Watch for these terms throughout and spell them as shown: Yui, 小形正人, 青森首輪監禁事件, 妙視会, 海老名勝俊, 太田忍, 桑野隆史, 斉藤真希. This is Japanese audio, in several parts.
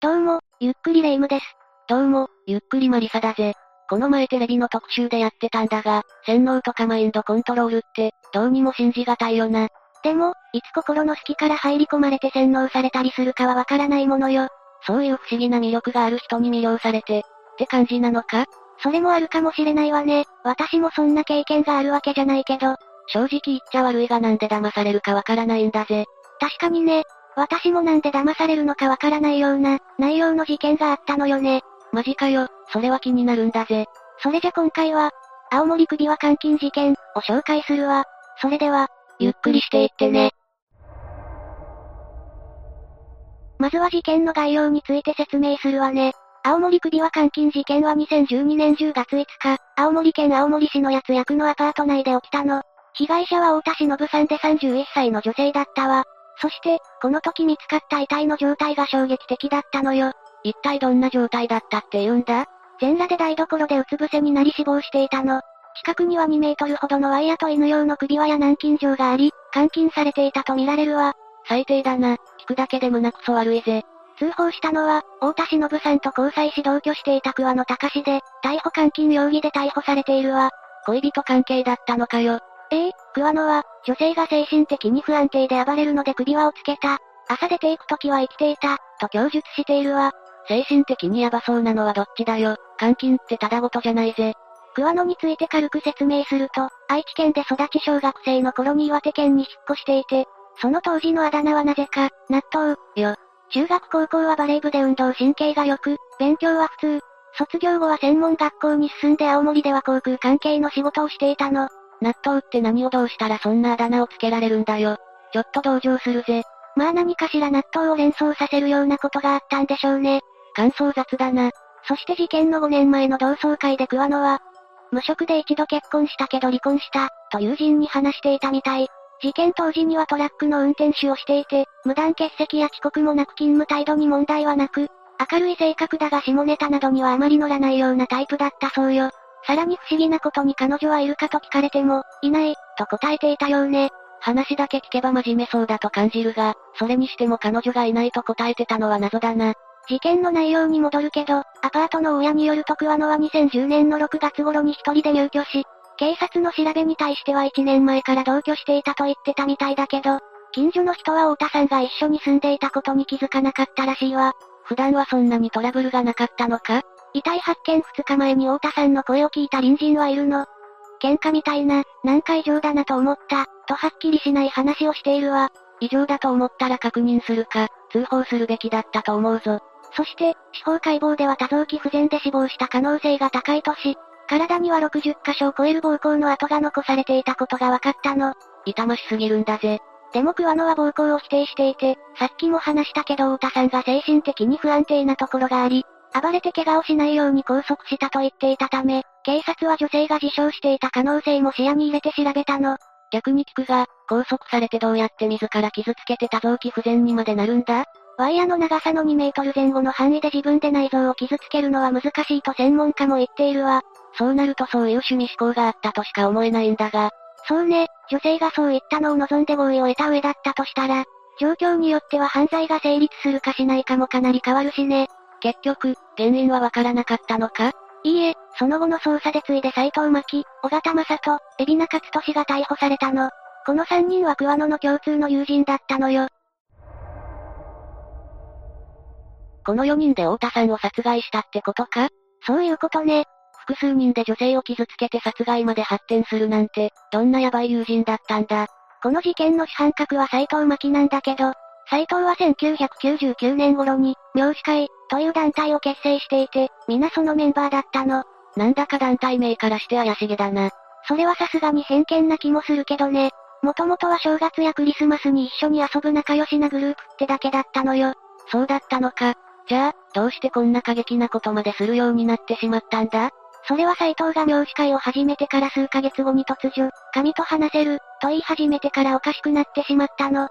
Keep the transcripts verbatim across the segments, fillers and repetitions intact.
どうも、ゆっくりレ夢ムです。どうも、ゆっくりマリサだぜ。この前テレビの特集でやってたんだが、洗脳とかマインドコントロールって、どうにも信じがたいよな。でも、いつ心の隙から入り込まれて洗脳されたりするかはわからないものよ。そういう不思議な魅力がある人に魅了されて、って感じなのか？それもあるかもしれないわね。私もそんな経験があるわけじゃないけど、正直言っちゃ悪いがなんで騙されるかわからないんだぜ。確かにね。私もなんで騙されるのかわからないような、内容の事件があったのよね。マジかよ、それは気になるんだぜ。それじゃ今回は、青森首輪監禁事件を紹介するわ。それでは、ゆっくりしていってね。まずは事件の概要について説明するわね。青森首輪監禁事件はにせんじゅうにねんじゅうがついつか、青森県青森市の八ツ谷のアパート内で起きたの。被害者は太田忍さんでさんじゅういっさいの女性だったわ。そして、この時見つかった遺体の状態が衝撃的だったのよ。一体どんな状態だったって言うんだ？全裸で台所でうつ伏せになり死亡していたの。近くにはにメートルほどのワイヤと犬用の首輪や軟禁状があり、監禁されていたと見られるわ。最低だな、聞くだけで胸くそ悪いぜ。通報したのは、太田忍さんと交際し同居していた桑野隆史で、逮捕監禁容疑で逮捕されているわ。恋人関係だったのかよ。ええ、桑野は、女性が精神的に不安定で暴れるので首輪をつけた。朝出ていくときは生きていた、と供述しているわ。精神的にヤバそうなのはどっちだよ。監禁ってただごとじゃないぜ。桑野について軽く説明すると、愛知県で育ち小学生の頃に岩手県に引っ越していて、その当時のあだ名はなぜか、納豆よ。中学高校はバレー部で運動神経が良く、勉強は普通。卒業後は専門学校に進んで青森では航空関係の仕事をしていたの。納豆って何をどうしたらそんなあだ名をつけられるんだよ。ちょっと同情するぜ。まあ何かしら納豆を連想させるようなことがあったんでしょうね。感想雑だな。そして事件のごねんまえの同窓会で桑野は、無職で一度結婚したけど離婚した、と友人に話していたみたい。事件当時にはトラックの運転手をしていて、無断欠席や遅刻もなく勤務態度に問題はなく、明るい性格だが下ネタなどにはあまり乗らないようなタイプだったそうよ。さらに不思議なことに彼女はいるかと聞かれても、いない、と答えていたようね。話だけ聞けば真面目そうだと感じるが、それにしても彼女がいないと答えてたのは謎だな。事件の内容に戻るけど、アパートの親によると桑野はにせんじゅうねんのろくがつ頃に一人で入居し、警察の調べに対してはいちねんまえから同居していたと言ってたみたいだけど、近所の人は太田さんが一緒に住んでいたことに気づかなかったらしいわ。普段はそんなにトラブルがなかったのか？遺体発見ふつかまえに太田さんの声を聞いた隣人はいるの。喧嘩みたいな、なんか異常だなと思った、とはっきりしない話をしているわ。異常だと思ったら確認するか、通報するべきだったと思うぞ。そして、司法解剖では多臓器不全で死亡した可能性が高いとし、体にはろくじゅっかしょを超える暴行の跡が残されていたことが分かったの。痛ましすぎるんだぜ。でも桑野は暴行を否定していて、さっきも話したけど太田さんが精神的に不安定なところがあり、暴れて怪我をしないように拘束したと言っていたため、警察は女性が自傷していた可能性も視野に入れて調べたの。逆に聞くが、拘束されてどうやって自ら傷つけて多臓器不全にまでなるんだ？ワイヤの長さのにメートルぜん後の範囲で自分で内臓を傷つけるのは難しいと専門家も言っているわ。そうなるとそういう趣味思考があったとしか思えないんだが。そうね、女性がそういったのを望んで合意を得た上だったとしたら、状況によっては犯罪が成立するかしないかもかなり変わるしね。結局、原因はわからなかったのか？いいえ、その後の捜査で次いで斉藤真希、小形正人、海老名勝俊が逮捕されたの。このさんにんは桑野の共通の友人だったのよ。このよにんで太田さんを殺害したってことか？そういうことね。複数人で女性を傷つけて殺害まで発展するなんて、どんなヤバい友人だったんだ。この事件の主犯格は斉藤真希なんだけど、斉藤はせんきゅうひゃくきゅうじゅうきゅうねん頃に、妙子会、という団体を結成していて、皆そのメンバーだったの。なんだか団体名からして怪しげだな。それはさすがに偏見な気もするけどね。もともとは正月やクリスマスに一緒に遊ぶ仲良しなグループってだけだったのよ。そうだったのか。じゃあ、どうしてこんな過激なことまでするようになってしまったんだ？それは斉藤が妙視会を始めてから数ヶ月後に突如、神と話せる、と言い始めてからおかしくなってしまったの。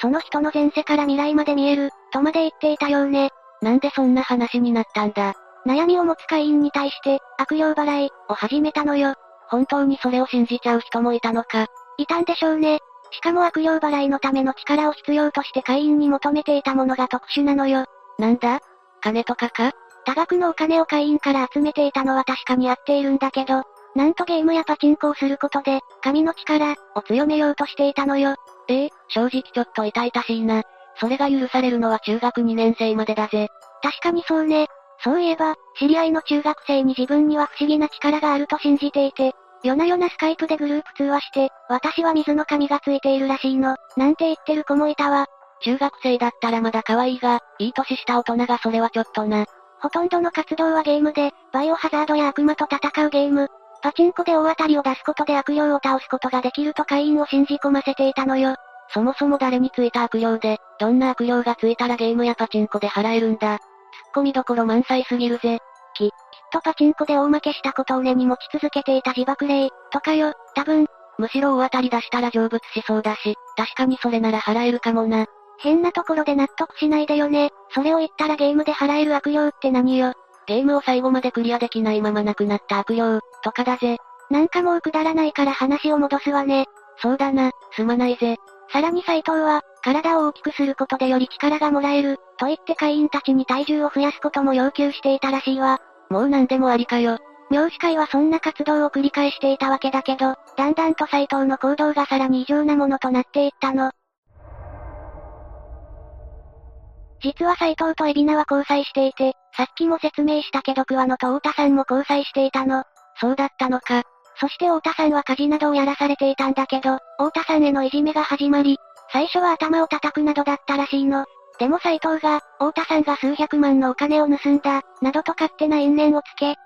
その人の前世から未来まで見える、とまで言っていたようね。なんでそんな話になったんだ？悩みを持つ会員に対して、悪霊払い、を始めたのよ。本当にそれを信じちゃう人もいたのか。いたんでしょうね。しかも悪霊払いのための力を必要として会員に求めていたものが特殊なのよ。なんだ？金とかか？多額のお金を会員から集めていたのは確かに合っているんだけど、なんとゲームやパチンコをすることで、神の力、を強めようとしていたのよ。ええ、正直ちょっと痛々しいな。それが許されるのは中学にねん生までだぜ。確かにそうね。そういえば、知り合いの中学生に自分には不思議な力があると信じていて、夜な夜なスカイプでグループ通話して、私は水の神がついているらしいの、なんて言ってる子もいたわ。中学生だったらまだ可愛いが、いい年した大人がそれはちょっとな。ほとんどの活動はゲームで、バイオハザードや悪魔と戦うゲーム、パチンコで大当たりを出すことで悪霊を倒すことができると会員を信じ込ませていたのよ。そもそも誰についた悪霊で、どんな悪霊がついたらゲームやパチンコで払えるんだ。ツッコミどころ満載すぎるぜ。き、きっとパチンコで大負けしたことを根に持ち続けていた自爆霊、とかよ、多分。むしろ大当たり出したら成仏しそうだし、確かにそれなら払えるかもな。変なところで納得しないでよね。それを言ったらゲームで払える悪霊って何よ。ゲームを最後までクリアできないまま亡くなった悪霊、とかだぜ。なんかもうくだらないから話を戻すわね。そうだな、すまないぜ。さらに斉藤は、体を大きくすることでより力がもらえる、と言って会員たちに体重を増やすことも要求していたらしいわ。もう何でもありかよ。妙視会はそんな活動を繰り返していたわけだけど、だんだんと斉藤の行動がさらに異常なものとなっていったの。実は斉藤と海老名は交際していて、さっきも説明したけど桑野と太田さんも交際していたの。そうだったのか。そして太田さんは家事などをやらされていたんだけど、太田さんへのいじめが始まり、最初は頭を叩くなどだったらしいの。でも斉藤が、太田さんが数百万のお金を盗んだ、などと勝手な因縁をつけ、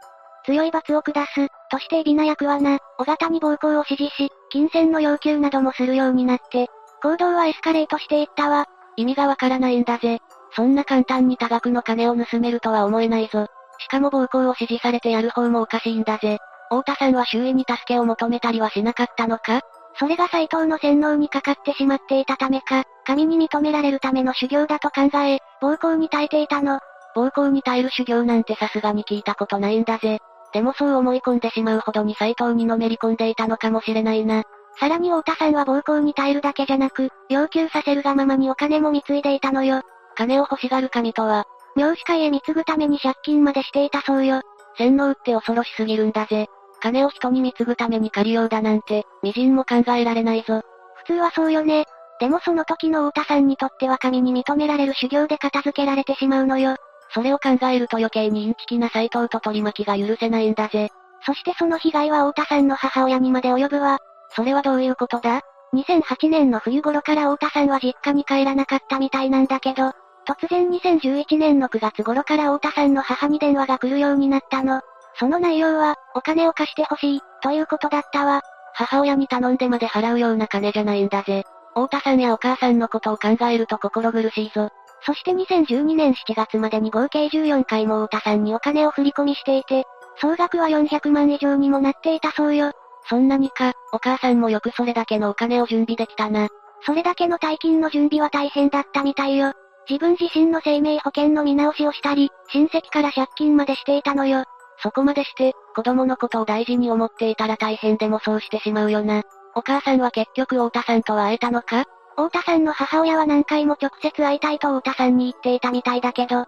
強い罰を下す、として海老名や桑名、尾形に暴行を指示し、金銭の要求などもするようになって、行動はエスカレートしていったわ。意味がわからないんだぜ。そんな簡単に多額の金を盗めるとは思えないぞ。しかも暴行を指示されてやる方もおかしいんだぜ。太田さんは周囲に助けを求めたりはしなかったのか？それが斉藤の洗脳にかかってしまっていたためか、神に認められるための修行だと考え、暴行に耐えていたの。暴行に耐える修行なんてさすがに聞いたことないんだぜ。でもそう思い込んでしまうほどに斉藤にのめり込んでいたのかもしれないな。さらに太田さんは暴行に耐えるだけじゃなく、要求させるがままにお金も貢いでいたのよ。金を欲しがる神とは、妙視界へ貢ぐために借金までしていたそうよ。洗脳って恐ろしすぎるんだぜ。金を人に貢ぐために借りようだなんて、微塵も考えられないぞ。普通はそうよね。でもその時の太田さんにとっては神に認められる修行で片付けられてしまうのよ。それを考えると余計にインチキな斉藤と取り巻きが許せないんだぜ。そしてその被害は太田さんの母親にまで及ぶわ。それはどういうことだ？にせんはちねんの冬頃から太田さんは実家に帰らなかったみたいなんだけど、突然にせんじゅういちねんのくがつ頃から太田さんの母に電話が来るようになったの。その内容は、お金を貸してほしい、ということだったわ。母親に頼んでまで払うような金じゃないんだぜ。太田さんやお母さんのことを考えると心苦しいぞ。そしてにせんじゅうにねんしちがつまでに合計じゅうよんかいも太田さんにお金を振り込みしていて、総額はよんひゃくまん以上にもなっていたそうよ。そんなにか、お母さんもよくそれだけのお金を準備できたな。それだけの大金の準備は大変だったみたいよ。自分自身の生命保険の見直しをしたり、親戚から借金までしていたのよ。そこまでして、子供のことを大事に思っていたら大変でもそうしてしまうよな。お母さんは結局太田さんとは会えたのか？太田さんの母親は何回も直接会いたいと太田さんに言っていたみたいだけど、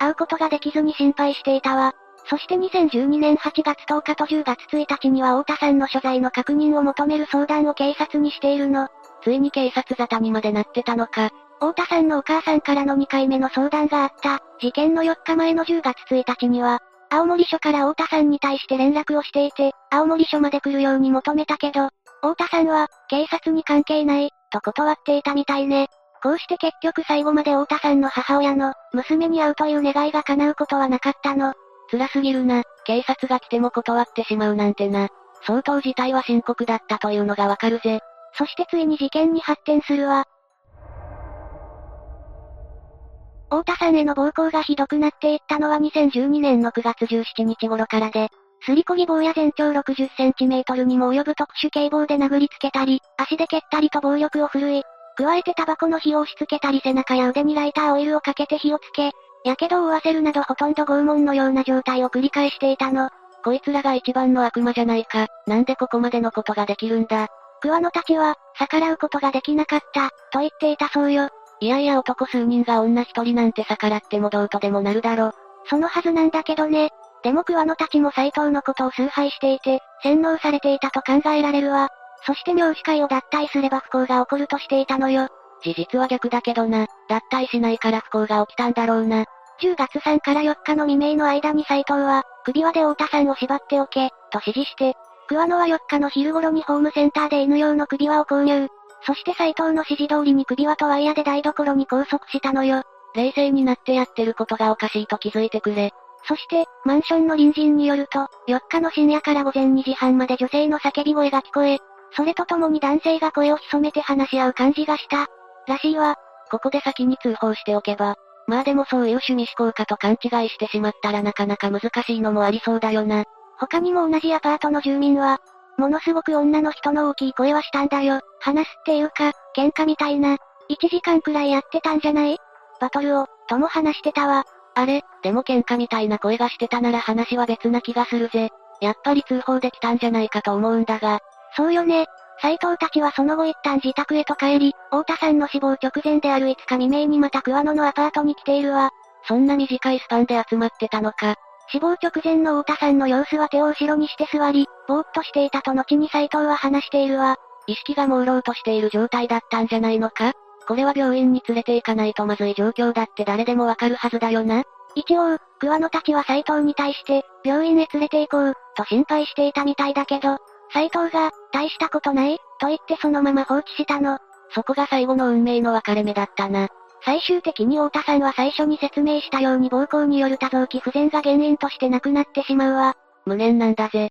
会うことができずに心配していたわ。そしてにせんじゅうにねんはちがつとおかとじゅうがつついたちには太田さんの所在の確認を求める相談を警察にしているの。ついに警察沙汰にまでなってたのか。太田さんのお母さんからのにかいめの相談があった、事件のよっかまえのじゅうがつついたちには、青森署から太田さんに対して連絡をしていて、青森署まで来るように求めたけど、太田さんは、警察に関係ない、と断っていたみたいね。こうして結局最後まで太田さんの母親の、娘に会うという願いが叶うことはなかったの。辛すぎるな、警察が来ても断ってしまうなんてな。相当事態は深刻だったというのがわかるぜ。そしてついに事件に発展するわ。太田さんへの暴行がひどくなっていったのはにせんじゅうにねんのくがつじゅうしちにち頃からで、すりこぎ棒や全長 ろくじゅっセンチメートル にも及ぶ特殊警棒で殴りつけたり、足で蹴ったりと暴力を振るい、加えてタバコの火を押し付けたり背中や腕にライターオイルをかけて火をつけ、火傷を負わせるなどほとんど拷問のような状態を繰り返していたの。こいつらが一番の悪魔じゃないか、なんでここまでのことができるんだ。桑野たちは、逆らうことができなかった、と言っていたそうよ。いやいや男数人が女一人なんて逆らってもどうとでもなるだろ。そのはずなんだけどね。でも桑野たちも斎藤のことを崇拝していて、洗脳されていたと考えられるわ。そして妙子会を脱退すれば不幸が起こるとしていたのよ。事実は逆だけどな、脱退しないから不幸が起きたんだろうな。じゅうがつさんからよっかの未明の間に斎藤は、首輪で太田さんを縛っておけ、と指示して、桑野はよっかの昼頃にホームセンターで犬用の首輪を購入。そして斎藤の指示通りに首輪とワイヤで台所に拘束したのよ。冷静になってやってることがおかしいと気づいてくれ。そして、マンションの隣人によると、よっかの深夜からごぜんにじはんまで女性の叫び声が聞こえ、それとともに男性が声を潜めて話し合う感じがした。らしいわ。ここで先に通報しておけば。まあでもそういう趣味思考家と勘違いしてしまったらなかなか難しいのもありそうだよな。他にも同じアパートの住民は、ものすごく女の人の大きい声はしたんだよ。話すっていうか、喧嘩みたいな。いちじかんくらいやってたんじゃない？バトルを、とも話してたわ。あれ、でも喧嘩みたいな声がしてたなら話は別な気がするぜ。やっぱり通報できたんじゃないかと思うんだが。そうよね。斎藤たちはその後一旦自宅へと帰り、太田さんの死亡直前であるいつか未明にまた桑野のアパートに来ているわ。そんな短いスパンで集まってたのか。死亡直前の太田さんの様子は手を後ろにして座り、ぼーっとしていたと後に斎藤は話しているわ。意識が朦朧としている状態だったんじゃないのか。これは病院に連れて行かないとまずい状況だって誰でもわかるはずだよな。一応、桑野たちは斎藤に対して、病院へ連れて行こう、と心配していたみたいだけど、斎藤が、大したことない、と言ってそのまま放置したの。そこが最後の運命の分かれ目だったな。最終的に太田さんは最初に説明したように暴行による多臓器不全が原因として亡くなってしまうわ。無念なんだぜ。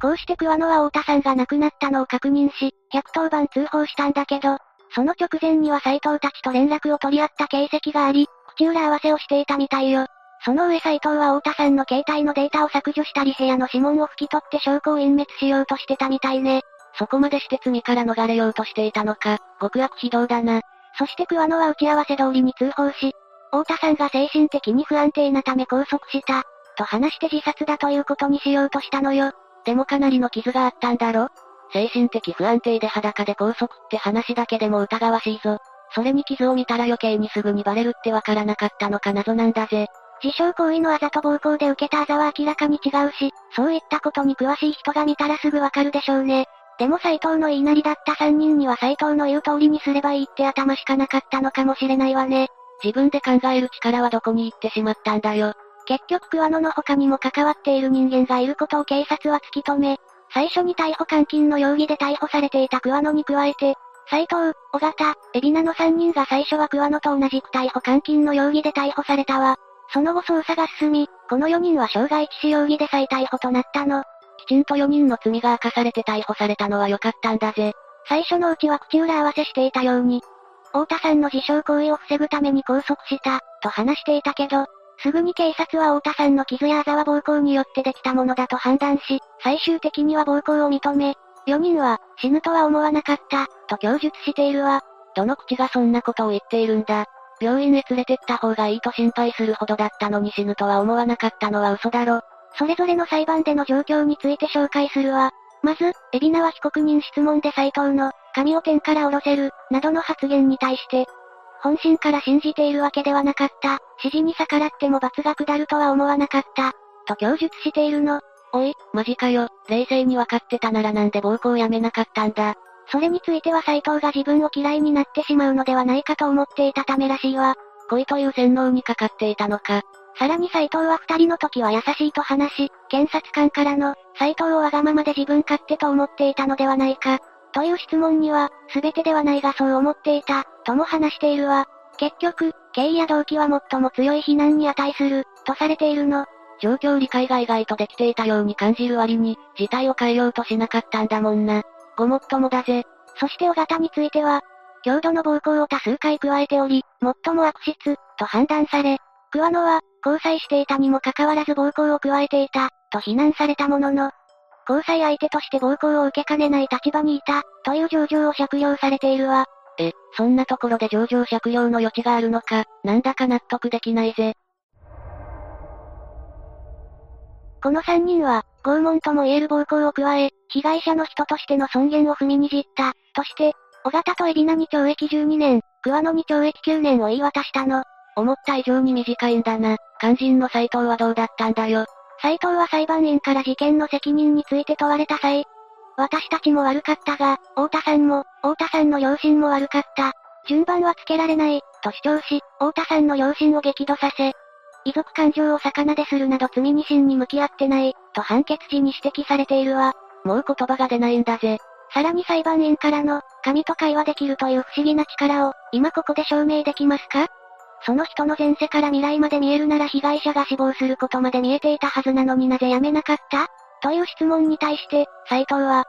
こうして桑野は太田さんが亡くなったのを確認し、ひゃくとおばん通報したんだけど、その直前には斎藤たちと連絡を取り合った形跡があり、口裏合わせをしていたみたいよ。その上斎藤は太田さんの携帯のデータを削除したり部屋の指紋を拭き取って証拠を隠滅しようとしてたみたいね。そこまでして罪から逃れようとしていたのか、極悪非道だな。そして桑野は打ち合わせ通りに通報し、太田さんが精神的に不安定なため拘束した、と話して自殺だということにしようとしたのよ。でもかなりの傷があったんだろ？精神的不安定で裸で拘束って話だけでも疑わしいぞ。それに傷を見たら余計にすぐにバレるってわからなかったのか謎なんだぜ。自傷行為のあざと暴行で受けたあざは明らかに違うし、そういったことに詳しい人が見たらすぐわかるでしょうね。でも斎藤の言いなりだったさんにんには斎藤の言う通りにすればいいって頭しかなかったのかもしれないわね。自分で考える力はどこに行ってしまったんだよ。結局桑野の他にも関わっている人間がいることを警察は突き止め、最初に逮捕監禁の容疑で逮捕されていた桑野に加えて、斎藤、尾形、海老名のさんにんが最初は桑野と同じく逮捕監禁の容疑で逮捕されたわ。その後捜査が進み、このよにんは傷害致死容疑で再逮捕となったの。きちんとよにんの罪が明かされて逮捕されたのは良かったんだぜ。最初のうちは口裏合わせしていたように、太田さんの自傷行為を防ぐために拘束した、と話していたけど、すぐに警察は太田さんの傷やあざは暴行によってできたものだと判断し、最終的には暴行を認め、よにんは、死ぬとは思わなかった、と供述しているわ。どの口がそんなことを言っているんだ。病院へ連れてった方がいいと心配するほどだったのに死ぬとは思わなかったのは嘘だろ。それぞれの裁判での状況について紹介するわ。まず、海老名は被告人質問で斎藤の、髪を天から下ろせる、などの発言に対して、本心から信じているわけではなかった、指示に逆らっても罰が下るとは思わなかった、と供述しているの。おい、マジかよ、冷静に分かってたならなんで暴行をやめなかったんだ。それについては斎藤が自分を嫌いになってしまうのではないかと思っていたためらしいわ。恋という洗脳にかかっていたのか。さらに斎藤は二人の時は優しいと話し、検察官からの、斎藤をわがままで自分勝手と思っていたのではないか。という質問には、すべてではないがそう思っていた、とも話しているわ。結局、経緯や動機は最も強い非難に値する、とされているの。状況理解が意外とできていたように感じる割に、事態を変えようとしなかったんだもんな。ごもっともだぜ。そして尾形については、強度の暴行を多数回加えており、最も悪質、と判断され、桑野は、交際していたにもかかわらず暴行を加えていた、と非難されたものの、交際相手として暴行を受けかねない立場にいた、という情状を借用されているわ。え、そんなところで情状借用の余地があるのか、なんだか納得できないぜ。このさんにんは、拷問とも言える暴行を加え、被害者の人としての尊厳を踏みにじった、として、小形と海老名に懲役じゅうにねん、桑野に懲役きゅうねんを言い渡したの。思った以上に短いんだな。肝心の斉藤はどうだったんだよ。斉藤は裁判員から事件の責任について問われた際、私たちも悪かったが、太田さんも、太田さんの両親も悪かった。順番はつけられない、と主張し、太田さんの両親を激怒させ、遺族感情を逆なでするなど罪に真に向き合ってない、と判決時に指摘されているわ。もう言葉が出ないんだぜ。さらに裁判員からの、神と会話できるという不思議な力を、今ここで証明できますか？その人の前世から未来まで見えるなら被害者が死亡することまで見えていたはずなのになぜやめなかった？という質問に対して、斉藤は、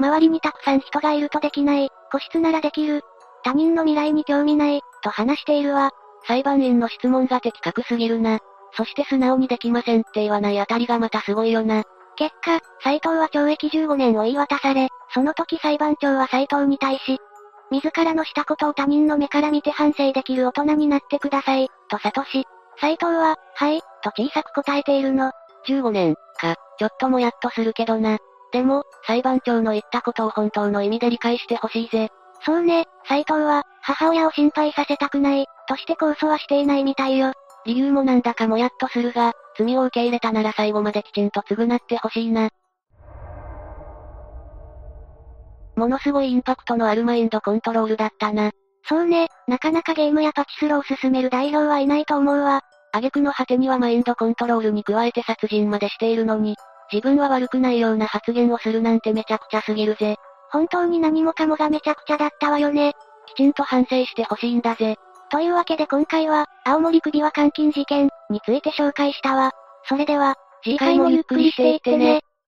周りにたくさん人がいるとできない、個室ならできる、他人の未来に興味ない、と話しているわ。裁判員の質問が的確すぎるな。そして素直にできませんって言わないあたりがまたすごいよな。結果、斉藤は懲役じゅうごねんを言い渡され、その時裁判長は斉藤に対し、自らのしたことを他人の目から見て反省できる大人になってください、と諭し、斉藤は、はい、と小さく答えているの。じゅうごねん、か、ちょっともやっとするけどな。でも、裁判長の言ったことを本当の意味で理解してほしいぜ。そうね、斉藤は、母親を心配させたくない、として控訴はしていないみたいよ。理由もなんだかもやっとするが、罪を受け入れたなら最後まできちんと償ってほしいな。ものすごいインパクトのあるマインドコントロールだったな。そうね、なかなかゲームやパチスロを進める代表はいないと思うわ。挙句の果てにはマインドコントロールに加えて殺人までしているのに、自分は悪くないような発言をするなんてめちゃくちゃすぎるぜ。本当に何もかもがめちゃくちゃだったわよね。きちんと反省してほしいんだぜ。というわけで今回は、青森首輪監禁事件について紹介したわ。それでは、次回もゆっくりしていってね。